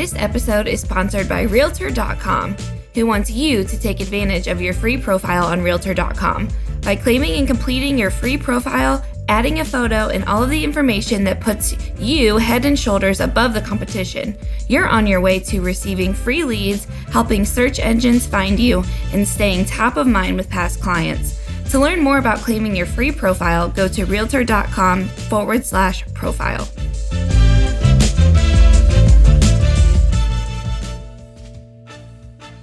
This episode is sponsored by Realtor.com, who wants you to take advantage of your free profile on Realtor.com by claiming and completing your free profile, adding a photo, and all of the information that puts you head and shoulders above the competition. You're on your way to receiving free leads, helping search engines find you, and staying top of mind with past clients. To learn more about claiming your free profile, go to Realtor.com/profile.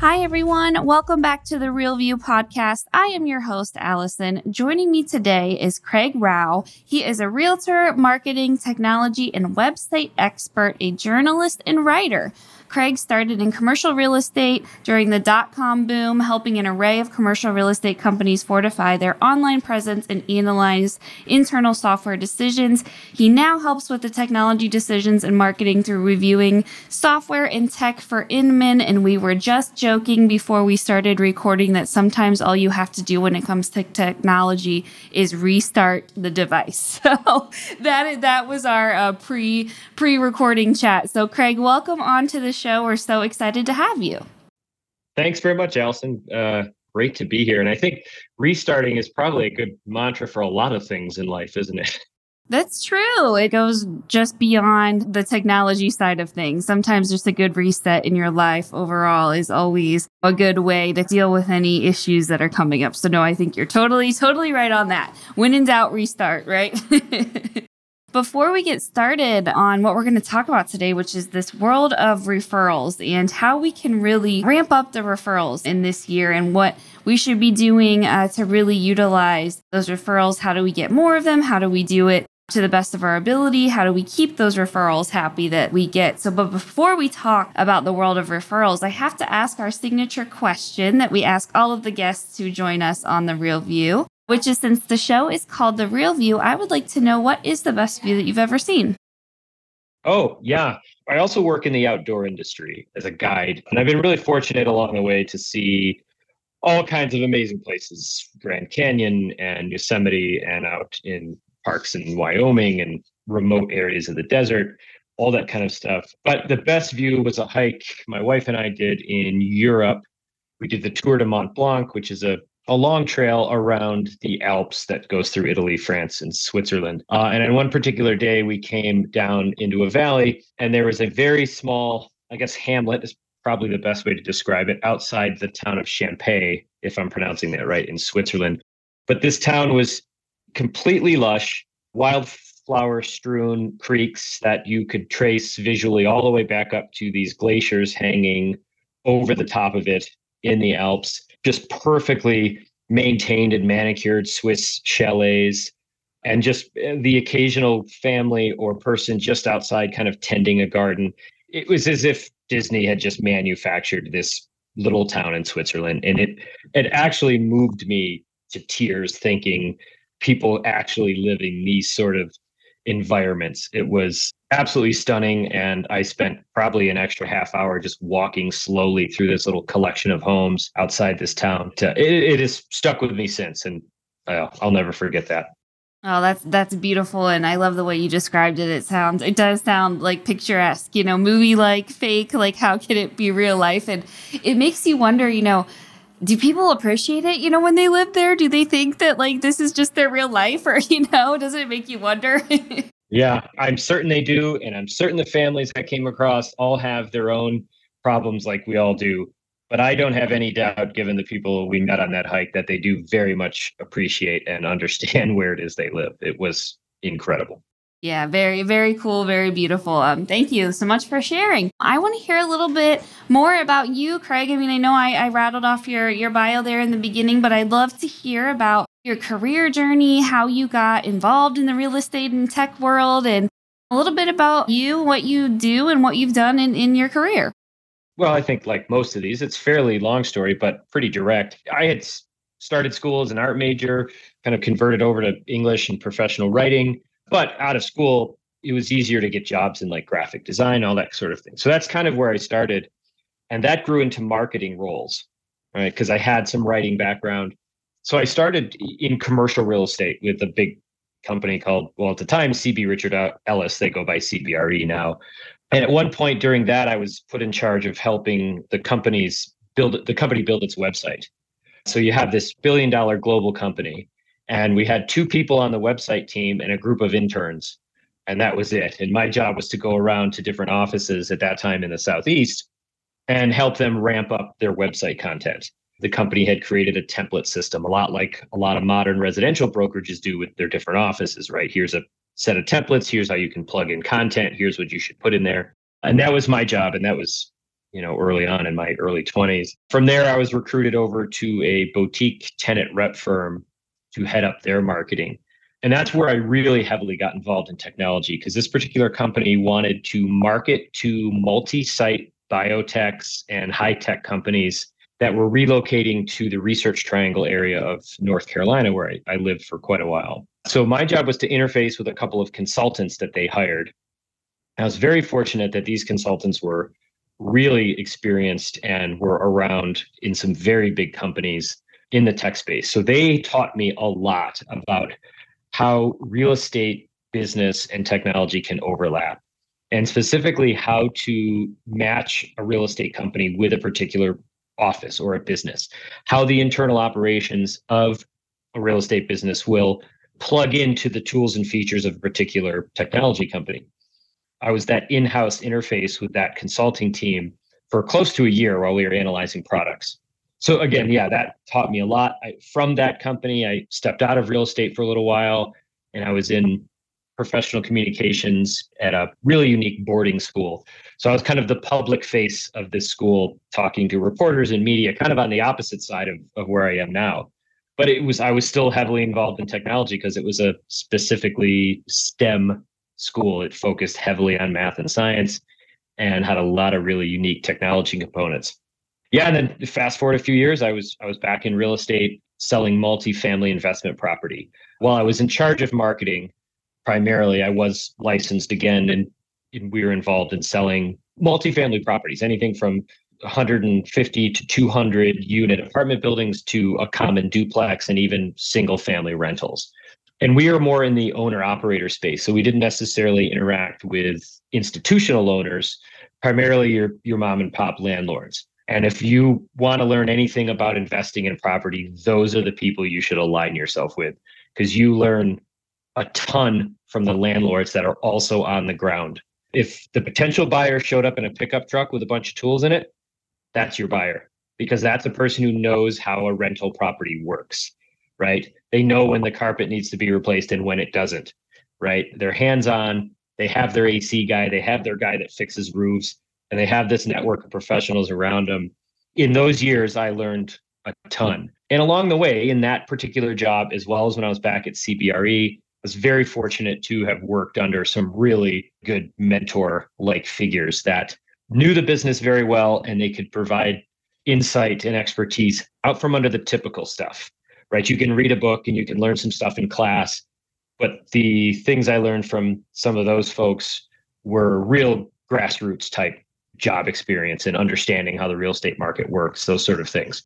Hi, everyone. Welcome back to the Real View podcast. I am your host, Allison. Joining me today is Craig Rowe. He is a realtor, marketing, technology, and website expert, a journalist, and writer. Craig started in commercial real estate during the dot-com boom, helping an array of commercial real estate companies fortify their online presence and analyze internal software decisions. He now helps with the technology decisions and marketing through reviewing software and tech for Inman, and we were just joking before we started recording that sometimes all you have to do when it comes to technology is restart the device. So that was our pre-recording chat. So Craig, welcome on to the show. We're so excited to have you. Thanks very much, Allison. Great to be here. And I think restarting is probably a good mantra for a lot of things in life, isn't it? That's true. It goes just beyond the technology side of things. Sometimes just a good reset in your life overall is always a good way to deal with any issues that are coming up. So no, I think you're totally right on that. When in doubt, restart, right? Before we get started on what we're going to talk about today, which is this world of referrals and how we can really ramp up the referrals in this year and what we should be doing to really utilize those referrals. How do we get more of them? How do we do it to the best of our ability? How do we keep those referrals happy that we get? So, but before we talk about the world of referrals, I have to ask our signature question that we ask all of the guests who join us on The Real View, which is, since the show is called The Real View, I would like to know, what is the best view that you've ever seen? Oh, yeah. I also work in the outdoor industry as a guide, and I've been really fortunate along the way to see all kinds of amazing places, Grand Canyon and Yosemite, and out in parks in Wyoming and remote areas of the desert, all that kind of stuff. But the best view was a hike my wife and I did in Europe. We did the Tour de Mont Blanc, which is a long trail around the Alps that goes through Italy, France, and Switzerland. And on one particular day, we came down into a valley, and there was a very small, I guess hamlet is probably the best way to describe it, outside the town of Champéry, if I'm pronouncing that right, in Switzerland. But this town was completely lush, wildflower-strewn creeks that you could trace visually all the way back up to these glaciers hanging over the top of it in the Alps. Just perfectly maintained and manicured Swiss chalets, and just the occasional family or person just outside kind of tending a garden. It was as if Disney had just manufactured this little town in Switzerland. And it actually moved me to tears thinking people actually living these sort of environments. It was absolutely stunning. And I spent probably an extra half hour just walking slowly through this little collection of homes outside this town. It has stuck with me since, and I'll never forget that. Oh, that's beautiful. And I love the way you described it. It does sound like picturesque, movie-like, fake, like how could it be real life? And it makes you wonder, do people appreciate it, when they live there? Do they think that, this is just their real life? Or, does it make you wonder? Yeah, I'm certain they do. And I'm certain the families I came across all have their own problems like we all do. But I don't have any doubt, given the people we met on that hike, that they do very much appreciate and understand where it is they live. It was incredible. Yeah, very, very cool, very beautiful. Thank you so much for sharing. I want to hear a little bit more about you, Craig. I mean, I know I rattled off your bio there in the beginning, but I'd love to hear about your career journey, how you got involved in the real estate and tech world, and a little bit about you, what you do, and what you've done in your career. Well, I think like most of these, it's fairly long story, but pretty direct. I had started school as an art major, kind of converted over to English and professional writing. But out of school, it was easier to get jobs in like graphic design, all that sort of thing. So that's kind of where I started. And that grew into marketing roles, right? Because I had some writing background. So I started in commercial real estate with a big company called, well, at the time, CB Richard Ellis. They go by CBRE now. And at one point during that, I was put in charge of helping the company build its website. So you have this billion-dollar global company. And we had 2 people on the website team and a group of interns. And that was it. And my job was to go around to different offices at that time in the Southeast and help them ramp up their website content. The company had created a template system, a lot like a lot of modern residential brokerages do with their different offices, right? Here's a set of templates. Here's how you can plug in content. Here's what you should put in there. And that was my job. And that was, early on in my early 20s. From there, I was recruited over to a boutique tenant rep firm to head up their marketing. And that's where I really heavily got involved in technology, because this particular company wanted to market to multi-site biotechs and high-tech companies that were relocating to the Research Triangle area of North Carolina, where I lived for quite a while. So my job was to interface with a couple of consultants that they hired. I was very fortunate that these consultants were really experienced and were around in some very big companies in the tech space. So they taught me a lot about how real estate business and technology can overlap, and specifically how to match a real estate company with a particular office or a business, how the internal operations of a real estate business will plug into the tools and features of a particular technology company. I was that in-house interface with that consulting team for close to a year while we were analyzing products. So again, yeah, that taught me a lot. From that company, I stepped out of real estate for a little while, and I was in professional communications at a really unique boarding school. So I was kind of the public face of this school, talking to reporters and media, kind of on the opposite side of where I am now. But I was still heavily involved in technology because it was a specifically STEM school. It focused heavily on math and science and had a lot of really unique technology components. Yeah, and then fast forward a few years, I was back in real estate selling multifamily investment property. While I was in charge of marketing, primarily, I was licensed again, and we were involved in selling multifamily properties, anything from 150 to 200 unit apartment buildings to a common duplex and even single family rentals. And we are more in the owner operator space. So we didn't necessarily interact with institutional owners, primarily your mom and pop landlords. And if you want to learn anything about investing in property, those are the people you should align yourself with, because you learn a ton from the landlords that are also on the ground. If the potential buyer showed up in a pickup truck with a bunch of tools in it, that's your buyer, because that's a person who knows how a rental property works, right? They know when the carpet needs to be replaced and when it doesn't, right? They're hands-on, they have their AC guy, they have their guy that fixes roofs, and they have this network of professionals around them. In those years, I learned a ton. And along the way, in that particular job, as well as when I was back at CBRE, I was very fortunate to have worked under some really good mentor-like figures that knew the business very well, and they could provide insight and expertise out from under the typical stuff, right? You can read a book and you can learn some stuff in class, but the things I learned from some of those folks were real grassroots type job experience and understanding how the real estate market works, those sort of things.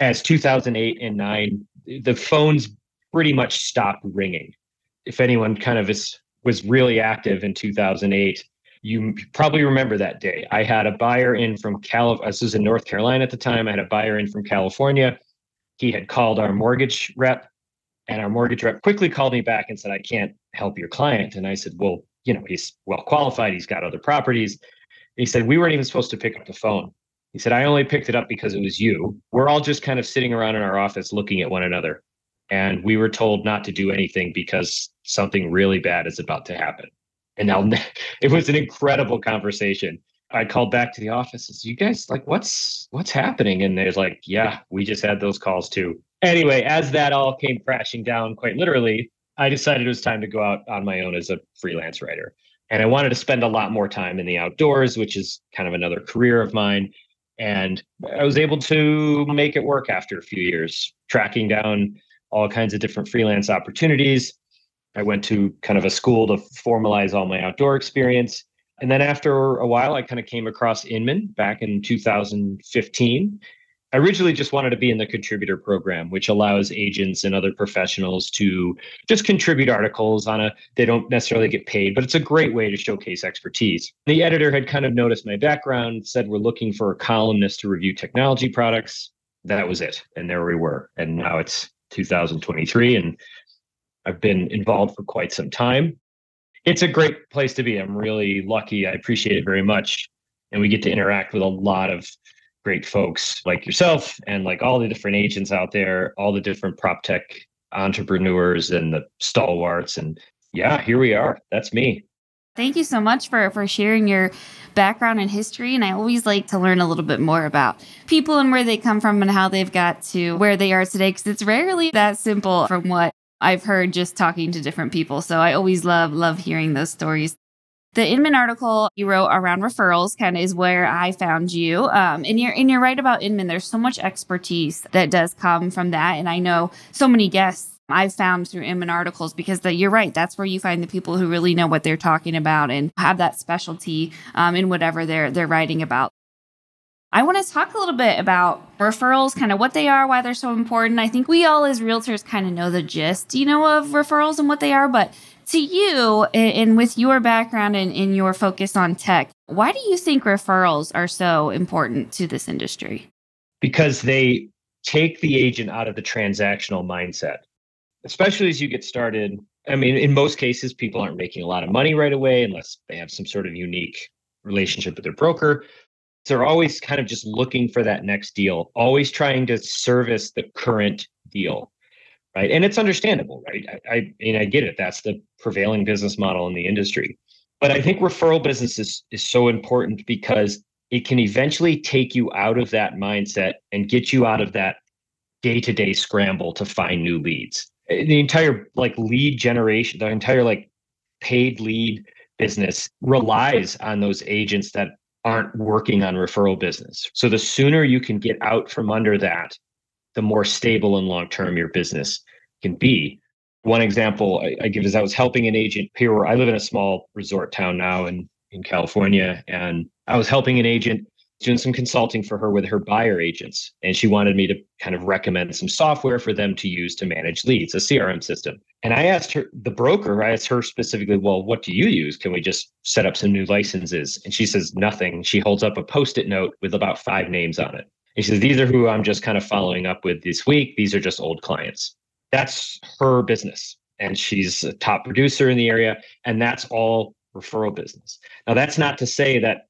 As 2008 and 2009, the phones pretty much stopped ringing. If anyone kind of was really active in 2008, you probably remember that day. I had a buyer in from this was in North Carolina at the time. I had a buyer in from California. He had called our mortgage rep, and our mortgage rep quickly called me back and said, "I can't help your client." And I said, "Well, he's well qualified. He's got other properties." He said, "We weren't even supposed to pick up the phone." He said, "I only picked it up because it was you. We're all just kind of sitting around in our office looking at one another. And we were told not to do anything because something really bad is about to happen." And now it was an incredible conversation. I called back to the office and said, "You guys, like, what's happening?" And they're like, "Yeah, we just had those calls too." Anyway, as that all came crashing down, quite literally, I decided it was time to go out on my own as a freelance writer. And I wanted to spend a lot more time in the outdoors, which is kind of another career of mine. And I was able to make it work after a few years, tracking down all kinds of different freelance opportunities. I went to kind of a school to formalize all my outdoor experience. And then after a while, I kind of came across Inman back in 2015. I originally just wanted to be in the contributor program, which allows agents and other professionals to just contribute articles on a, they don't necessarily get paid, but it's a great way to showcase expertise. The editor had kind of noticed my background, said, we're looking for a columnist to review technology products. That was it. And there we were. And now it's 2023 and I've been involved for quite some time. It's a great place to be. I'm really lucky. I appreciate it very much. And we get to interact with a lot of great folks like yourself and like all the different agents out there, all the different prop tech entrepreneurs and the stalwarts. And yeah, here we are. That's me. Thank you so much for sharing your background and history. And I always like to learn a little bit more about people and where they come from and how they've got to where they are today, because it's rarely that simple from what I've heard just talking to different people. So I always love hearing those stories. The Inman article you wrote around referrals kind of is where I found you. And you're right about Inman. There's so much expertise that does come from that. And I know so many guests I've found through Inman articles because you're right. That's where you find the people who really know what they're talking about and have that specialty in whatever they're writing about. I want to talk a little bit about referrals, kind of what they are, why they're so important. I think we all as realtors kind of know the gist, of referrals and what they are. But to you, and with your background and in your focus on tech, why do you think referrals are so important to this industry? Because they take the agent out of the transactional mindset, especially as you get started. I mean, in most cases, people aren't making a lot of money right away unless they have some sort of unique relationship with their broker. So they're always kind of just looking for that next deal, always trying to service the current deal, right? And it's understandable, right? I get it. That's the prevailing business model in the industry. But I think referral business is so important because it can eventually take you out of that mindset and get you out of that day-to-day scramble to find new leads. The entire lead generation, the entire paid lead business relies on those agents that aren't working on referral business. So the sooner you can get out from under that, the more stable and long-term your business can be. One example I give is I was helping an agent here where I live in a small resort town now in California. And I was helping an agent doing some consulting for her with her buyer agents. And she wanted me to kind of recommend some software for them to use to manage leads, a CRM system. And I asked her, the broker, I asked her specifically, well, what do you use? Can we just set up some new licenses? And she says, nothing. She holds up a Post-it note with about 5 names on it. And she says, these are who I'm just kind of following up with this week. These are just old clients. That's her business. And she's a top producer in the area. And that's all referral business. Now, that's not to say that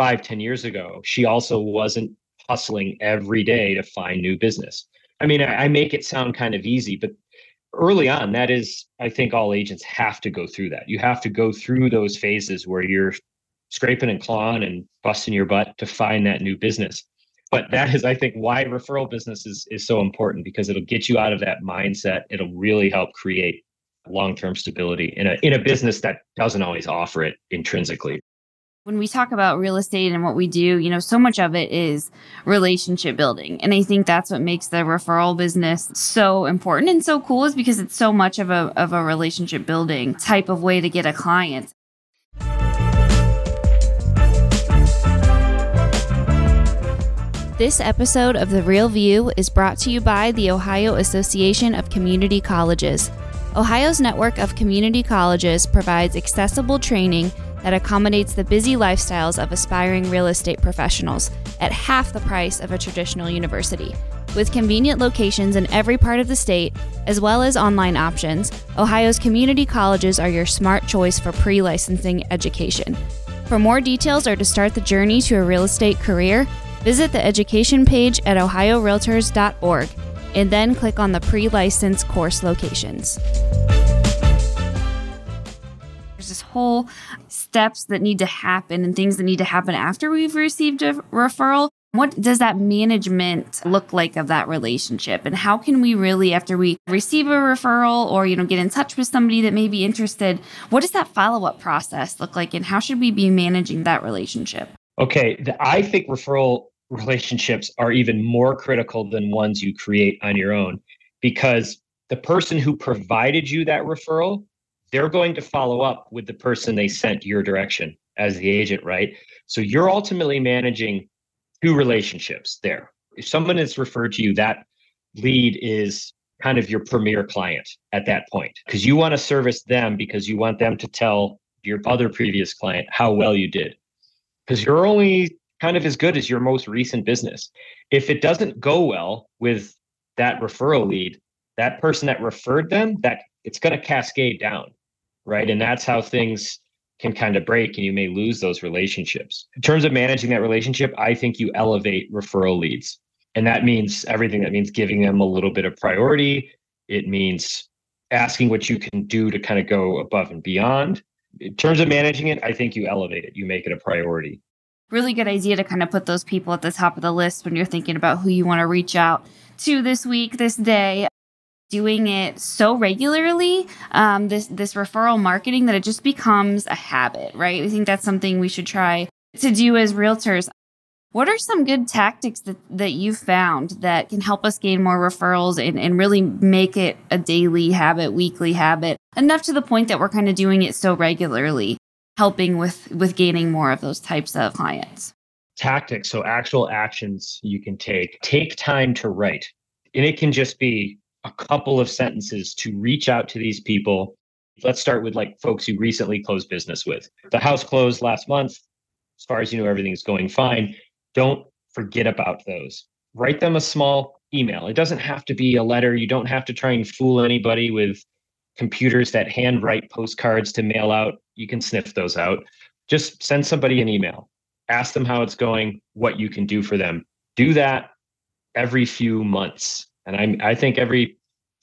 5-10 years ago, she also wasn't hustling every day to find new business. I mean, I make it sound kind of easy, but early on, that is, I think all agents have to go through that. You have to go through those phases where you're scraping and clawing and busting your butt to find that new business. But that is, I think, why referral business is so important, because it'll get you out of that mindset. It'll really help create long-term stability in a business that doesn't always offer it intrinsically. When we talk about real estate and what we do, so much of it is relationship building. And I think that's what makes the referral business so important and so cool, is because it's so much of a relationship building type of way to get a client. This episode of The Real View is brought to you by the Ohio Association of Community Colleges. Ohio's network of community colleges provides accessible training that accommodates the busy lifestyles of aspiring real estate professionals at half the price of a traditional university. With convenient locations in every part of the state, as well as online options, Ohio's community colleges are your smart choice for pre-licensing education. For more details or to start the journey to a real estate career, visit the education page at OhioRealtors.org and then click on the pre-license course locations. There's this whole steps that need to happen and things that need to happen after we've received a referral. What does that management look like of that relationship? And how can we really, after we receive a referral or, get in touch with somebody that may be interested, what does that follow-up process look like? And how should we be managing that relationship? Okay. I think referral relationships are even more critical than ones you create on your own, because the person who provided you that referral, they're going to follow up with the person they sent your direction as the agent, right? So you're ultimately managing two relationships there. If someone is referred to you, that lead is kind of your premier client at that point, because you want to service them, because you want them to tell your other previous client how well you did, because you're only kind of as good as your most recent business. If it doesn't go well with that referral lead, that person that referred them, that it's going to cascade down, right? And that's how things can kind of break, and you may lose those relationships. In terms of managing that relationship, I think you elevate referral leads. And that means everything. That means giving them a little bit of priority. It means asking what you can do to kind of go above and beyond. In terms of managing it, I think you elevate it. You make it a priority. Really good idea to kind of put those people at the top of the list when you're thinking about who you want to reach out to this week, this day. Doing it so regularly, this referral marketing, that it just becomes a habit, right? I think that's something we should try to do as realtors. What are some good tactics that you've found that can help us gain more referrals and really make it a daily habit, weekly habit, enough to the point that we're kind of doing it so regularly, helping with gaining more of those types of clients? Tactics, so actual actions you can take. Take time to write. And it can just be a couple of sentences to reach out to these people. Let's start with like folks you recently closed business with. The house closed last month. As far as you know, everything's going fine. Don't forget about those. Write them a small email. It doesn't have to be a letter. You don't have to try and fool anybody with computers that handwrite postcards to mail out. You can sniff those out. Just send somebody an email. Ask them how it's going, what you can do for them. Do that every few months. And I think every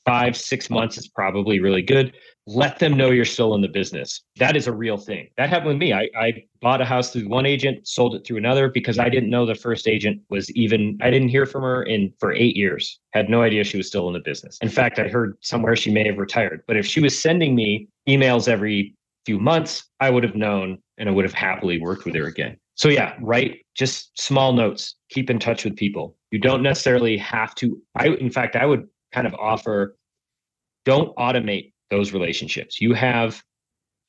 5-6 months is probably really good. Let them know you're still in the business. That is a real thing. That happened with me. I bought a house through one agent, sold it through another, because I didn't know the first agent I didn't hear from her for 8 years. Had no idea she was still in the business. In fact, I heard somewhere she may have retired. But if she was sending me emails every few months, I would have known, and I would have happily worked with her again. So yeah, write just small notes. Keep in touch with people. You don't necessarily have to. I would kind of offer, don't automate those relationships. We have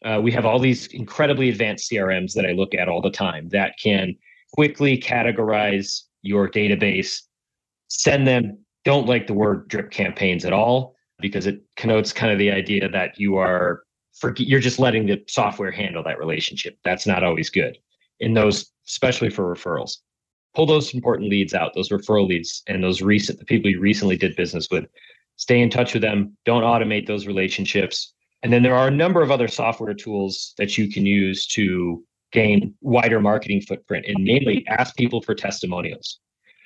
all these incredibly advanced CRMs that I look at all the time that can quickly categorize your database. Send them. Don't like the word drip campaigns at all, because it connotes kind of the idea that you're just letting the software handle that relationship. That's not always good. In those, especially for referrals, pull those important leads out, those referral leads, and the people you recently did business with. Stay in touch with them. Don't automate those relationships. And then there are a number of other software tools that you can use to gain wider marketing footprint, and mainly ask people for testimonials.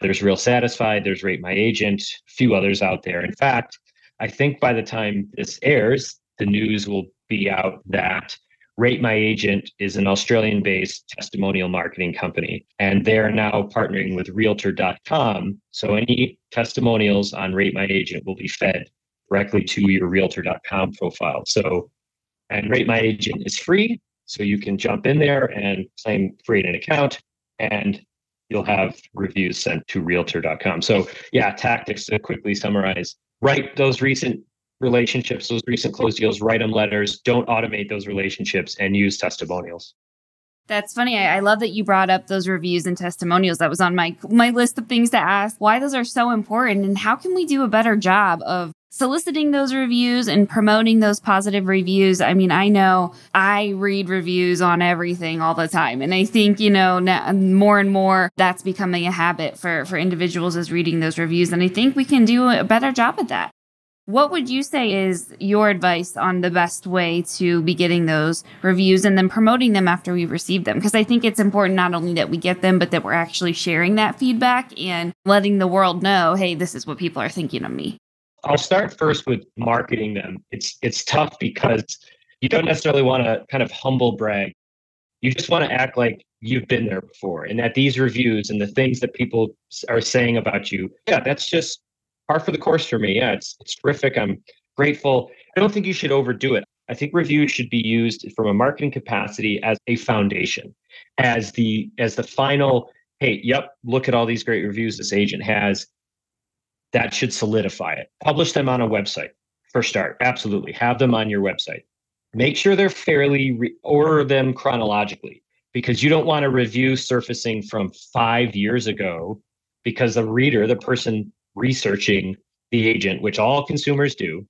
There's Real Satisfied, there's Rate My Agent, a few others out there. In fact, I think by the time this airs, the news will be out that Rate My Agent is an Australian-based testimonial marketing company, and they're now partnering with Realtor.com. So any testimonials on Rate My Agent will be fed directly to your Realtor.com profile. And Rate My Agent is free, so you can jump in there and create an account, and you'll have reviews sent to Realtor.com. So yeah, tactics to quickly summarize. Write those recent relationships, those recent closed deals, write them letters, don't automate those relationships, and use testimonials. That's funny. I love that you brought up those reviews and testimonials. That was on my list of things to ask, why those are so important, and how can we do a better job of soliciting those reviews and promoting those positive reviews. I mean, I know I read reviews on everything all the time. And I think, more and more that's becoming a habit for individuals, is reading those reviews. And I think we can do a better job at that. What would you say is your advice on the best way to be getting those reviews and then promoting them after we receive them? Because I think it's important not only that we get them, but that we're actually sharing that feedback and letting the world know, hey, this is what people are thinking of me. I'll start first with marketing them. It's tough because you don't necessarily want to kind of humble brag. You just want to act like you've been there before, and that these reviews and the things that people are saying about you, yeah, that's just par for the course for me. Yeah, it's terrific. I'm grateful. I don't think you should overdo it. I think reviews should be used from a marketing capacity as a foundation, as the final, hey, yep, look at all these great reviews this agent has. That should solidify it. Publish them on a website for start. Absolutely. Have them on your website. Make sure they're fairly, order them chronologically, because you don't want a review surfacing from 5 years ago because the reader, the person researching the agent, which all consumers do,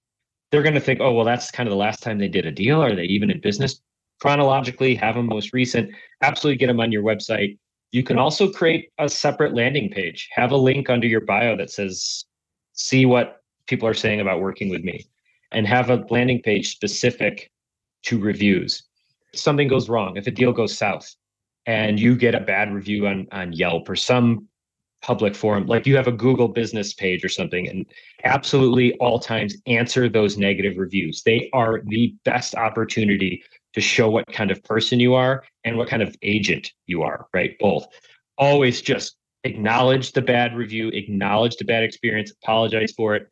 they're going to think, oh, well, that's kind of the last time they did a deal. Are they even in business? Chronologically, have them most recent. Absolutely get them on your website. You can also create a separate landing page. Have a link under your bio that says, see what people are saying about working with me, and have a landing page specific to reviews. If something goes wrong, if a deal goes south and you get a bad review on Yelp or some public forum, like you have a Google business page or something, and absolutely all times answer those negative reviews. They are the best opportunity to show what kind of person you are and what kind of agent you are, right? Both. Always just acknowledge the bad review, acknowledge the bad experience, apologize for it,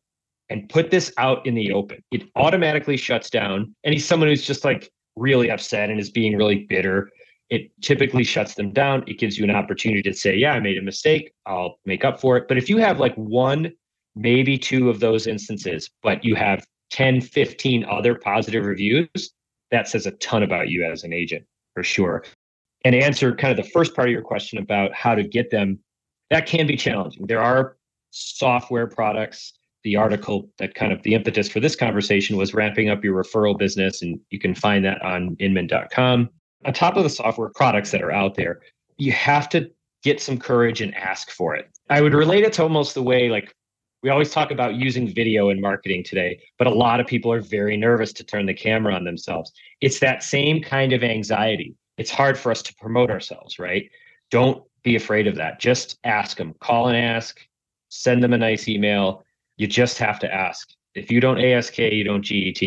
and put this out in the open. It automatically shuts down. And he's someone who's just like really upset and is being really bitter. It typically shuts them down. It gives you an opportunity to say, yeah, I made a mistake. I'll make up for it. But if you have like one, maybe two of those instances, but you have 10, 15 other positive reviews, that says a ton about you as an agent, for sure. And answer kind of the first part of your question about how to get them, that can be challenging. There are software products. The article that kind of the impetus for this conversation was ramping up your referral business, and you can find that on Inman.com. On top of the software products that are out there, you have to get some courage and ask for it. I would relate it to almost the way, like, we always talk about using video in marketing today, but a lot of people are very nervous to turn the camera on themselves. It's that same kind of anxiety. It's hard for us to promote ourselves, right? Don't be afraid of that. Just ask them. Call and ask. Send them a nice email. You just have to ask. If you don't ASK, you don't GET,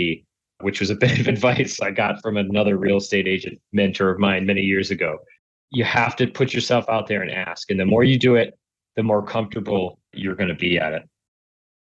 which was a bit of advice I got from another real estate agent mentor of mine many years ago. You have to put yourself out there and ask. And the more you do it, the more comfortable you're going to be at it.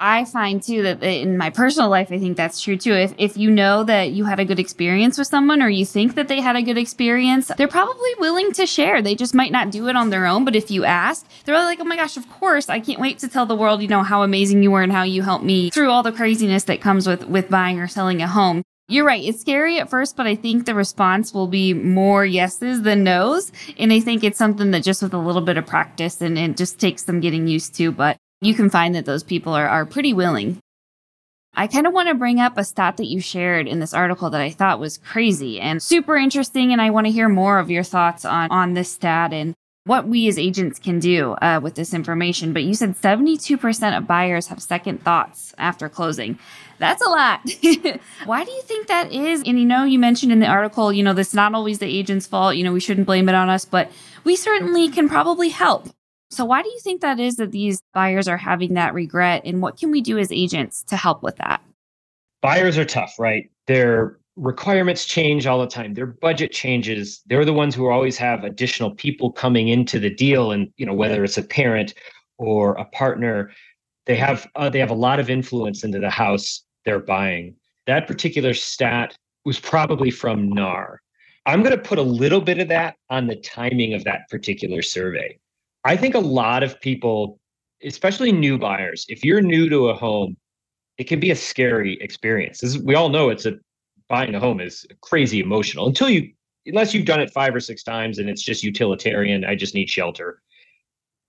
I find, too, that in my personal life, I think that's true, too. If you know that you had a good experience with someone, or you think that they had a good experience, they're probably willing to share. They just might not do it on their own. But if you ask, they're like, oh, my gosh, of course, I can't wait to tell the world, you know, how amazing you were and how you helped me through all the craziness that comes with buying or selling a home. You're right. It's scary at first, but I think the response will be more yeses than nos. And I think it's something that just with a little bit of practice, and it just takes some getting used to. But you can find that those people are pretty willing. I kind of want to bring up a stat that you shared in this article that I thought was crazy and super interesting. And I want to hear more of your thoughts on this stat and what we as agents can do with this information. But you said 72% of buyers have second thoughts after closing. That's a lot. Why do you think that is? And, you know, you mentioned in the article, you know, that's not always the agent's fault. You know, we shouldn't blame it on us, but we certainly can probably help. So why do you think that is that these buyers are having that regret? And what can we do as agents to help with that? Buyers are tough, right? Their requirements change all the time. Their budget changes. They're the ones who always have additional people coming into the deal. And, you know, whether it's a parent or a partner, they have a lot of influence into the house they're buying. That particular stat was probably from NAR. I'm going to put a little bit of that on the timing of that particular survey. I think a lot of people, especially new buyers, if you're new to a home, it can be a scary experience. We all know buying a home is crazy emotional unless you've done it 5 or 6 times and it's just utilitarian. I just need shelter.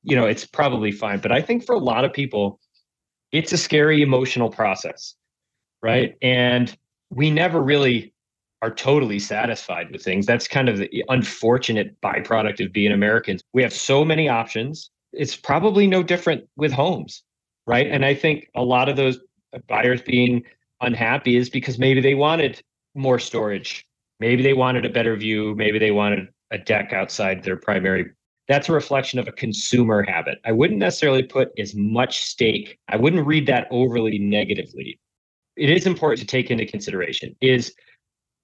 You know, it's probably fine. But I think for a lot of people, it's a scary emotional process, right? And we never really are totally satisfied with things. That's kind of the unfortunate byproduct of being Americans. We have so many options. It's probably no different with homes, right? And I think a lot of those buyers being unhappy is because maybe they wanted more storage. Maybe they wanted a better view. Maybe they wanted a deck outside their primary. That's a reflection of a consumer habit. I wouldn't necessarily put as much stake. I wouldn't read that overly negatively. It is important to take into consideration is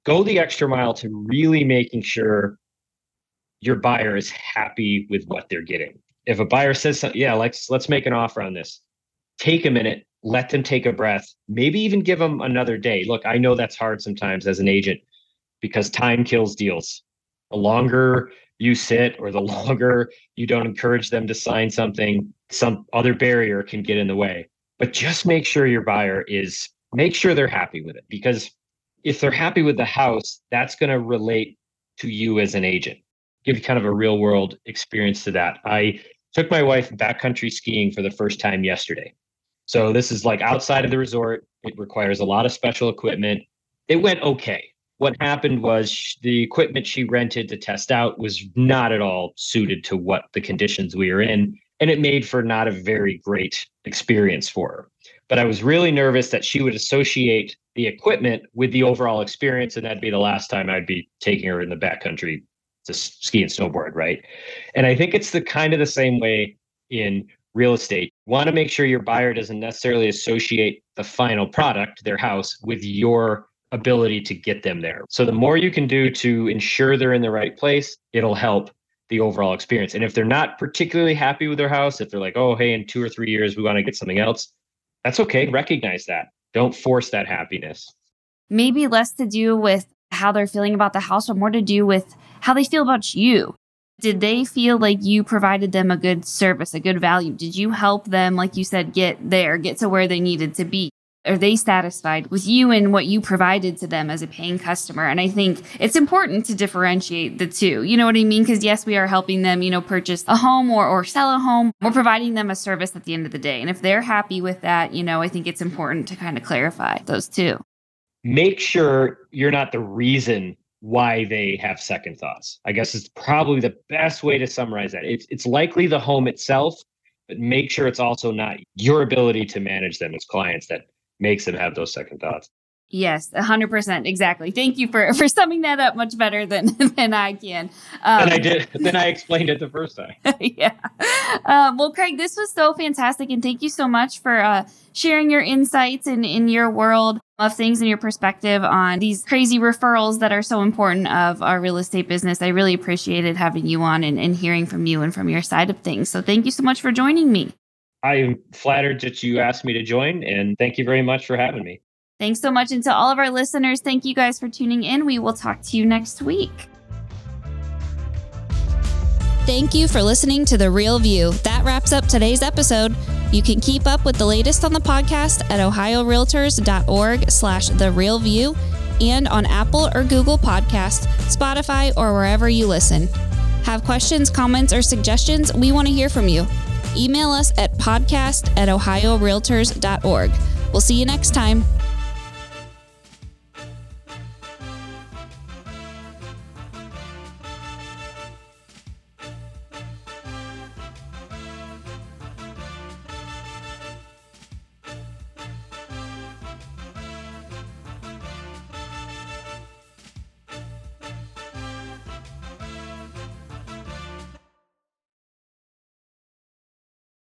go the extra mile to really making sure your buyer is happy with what they're getting. If a buyer says, yeah, let's make an offer on this, take a minute, let them take a breath, maybe even give them another day. Look, I know that's hard sometimes as an agent because time kills deals. The longer you sit or the longer you don't encourage them to sign something, some other barrier can get in the way. But just make sure your buyer is, make sure they're happy with it, because if they're happy with the house, that's going to relate to you as an agent. Give you kind of a real world experience to that. I took my wife backcountry skiing for the first time yesterday. So this is like outside of the resort. It requires a lot of special equipment. It went okay. What happened was the equipment she rented to test out was not at all suited to what the conditions we were in. And it made for not a very great experience for her. But I was really nervous that she would associate the equipment with the overall experience. And that'd be the last time I'd be taking her in the backcountry to ski and snowboard, right? And I think it's the kind of the same way in real estate. You want to make sure your buyer doesn't necessarily associate the final product, their house, with your ability to get them there. So the more you can do to ensure they're in the right place, it'll help the overall experience. And if they're not particularly happy with their house, if they're like, oh, hey, in 2 or 3 years, we want to get something else, that's okay. Recognize that. Don't force that happiness. Maybe less to do with how they're feeling about the house or more to do with how they feel about you. Did they feel like you provided them a good service, a good value? Did you help them, like you said, get to where they needed to be? Are they satisfied with you and what you provided to them as a paying customer? And I think it's important to differentiate the two. You know what I mean? Because yes, we are helping them, purchase a home or sell a home. We're providing them a service at the end of the day. And if they're happy with that, I think it's important to kind of clarify those two. Make sure you're not the reason why they have second thoughts. I guess it's probably the best way to summarize that. It's likely the home itself, but make sure it's also not your ability to manage them as clients that makes them have those second thoughts. Yes, 100%. Exactly. Thank you for summing that up much better than I can. Than I did. Than I explained it the first time. Yeah. Well, Craig, this was so fantastic. And thank you so much for sharing your insights in your world of things and your perspective on these crazy referrals that are so important of our real estate business. I really appreciated having you on and hearing from you and from your side of things. So thank you so much for joining me. I am flattered that you asked me to join, and thank you very much for having me. Thanks so much. And to all of our listeners, thank you guys for tuning in. We will talk to you next week. Thank you for listening to The Real View. That wraps up today's episode. You can keep up with the latest on the podcast at OhioRealtors.org/TheRealView and on Apple or Google Podcasts, Spotify, or wherever you listen. Have questions, comments, or suggestions? We want to hear from you. Email us at podcast@OhioRealtors.org. We'll see you next time.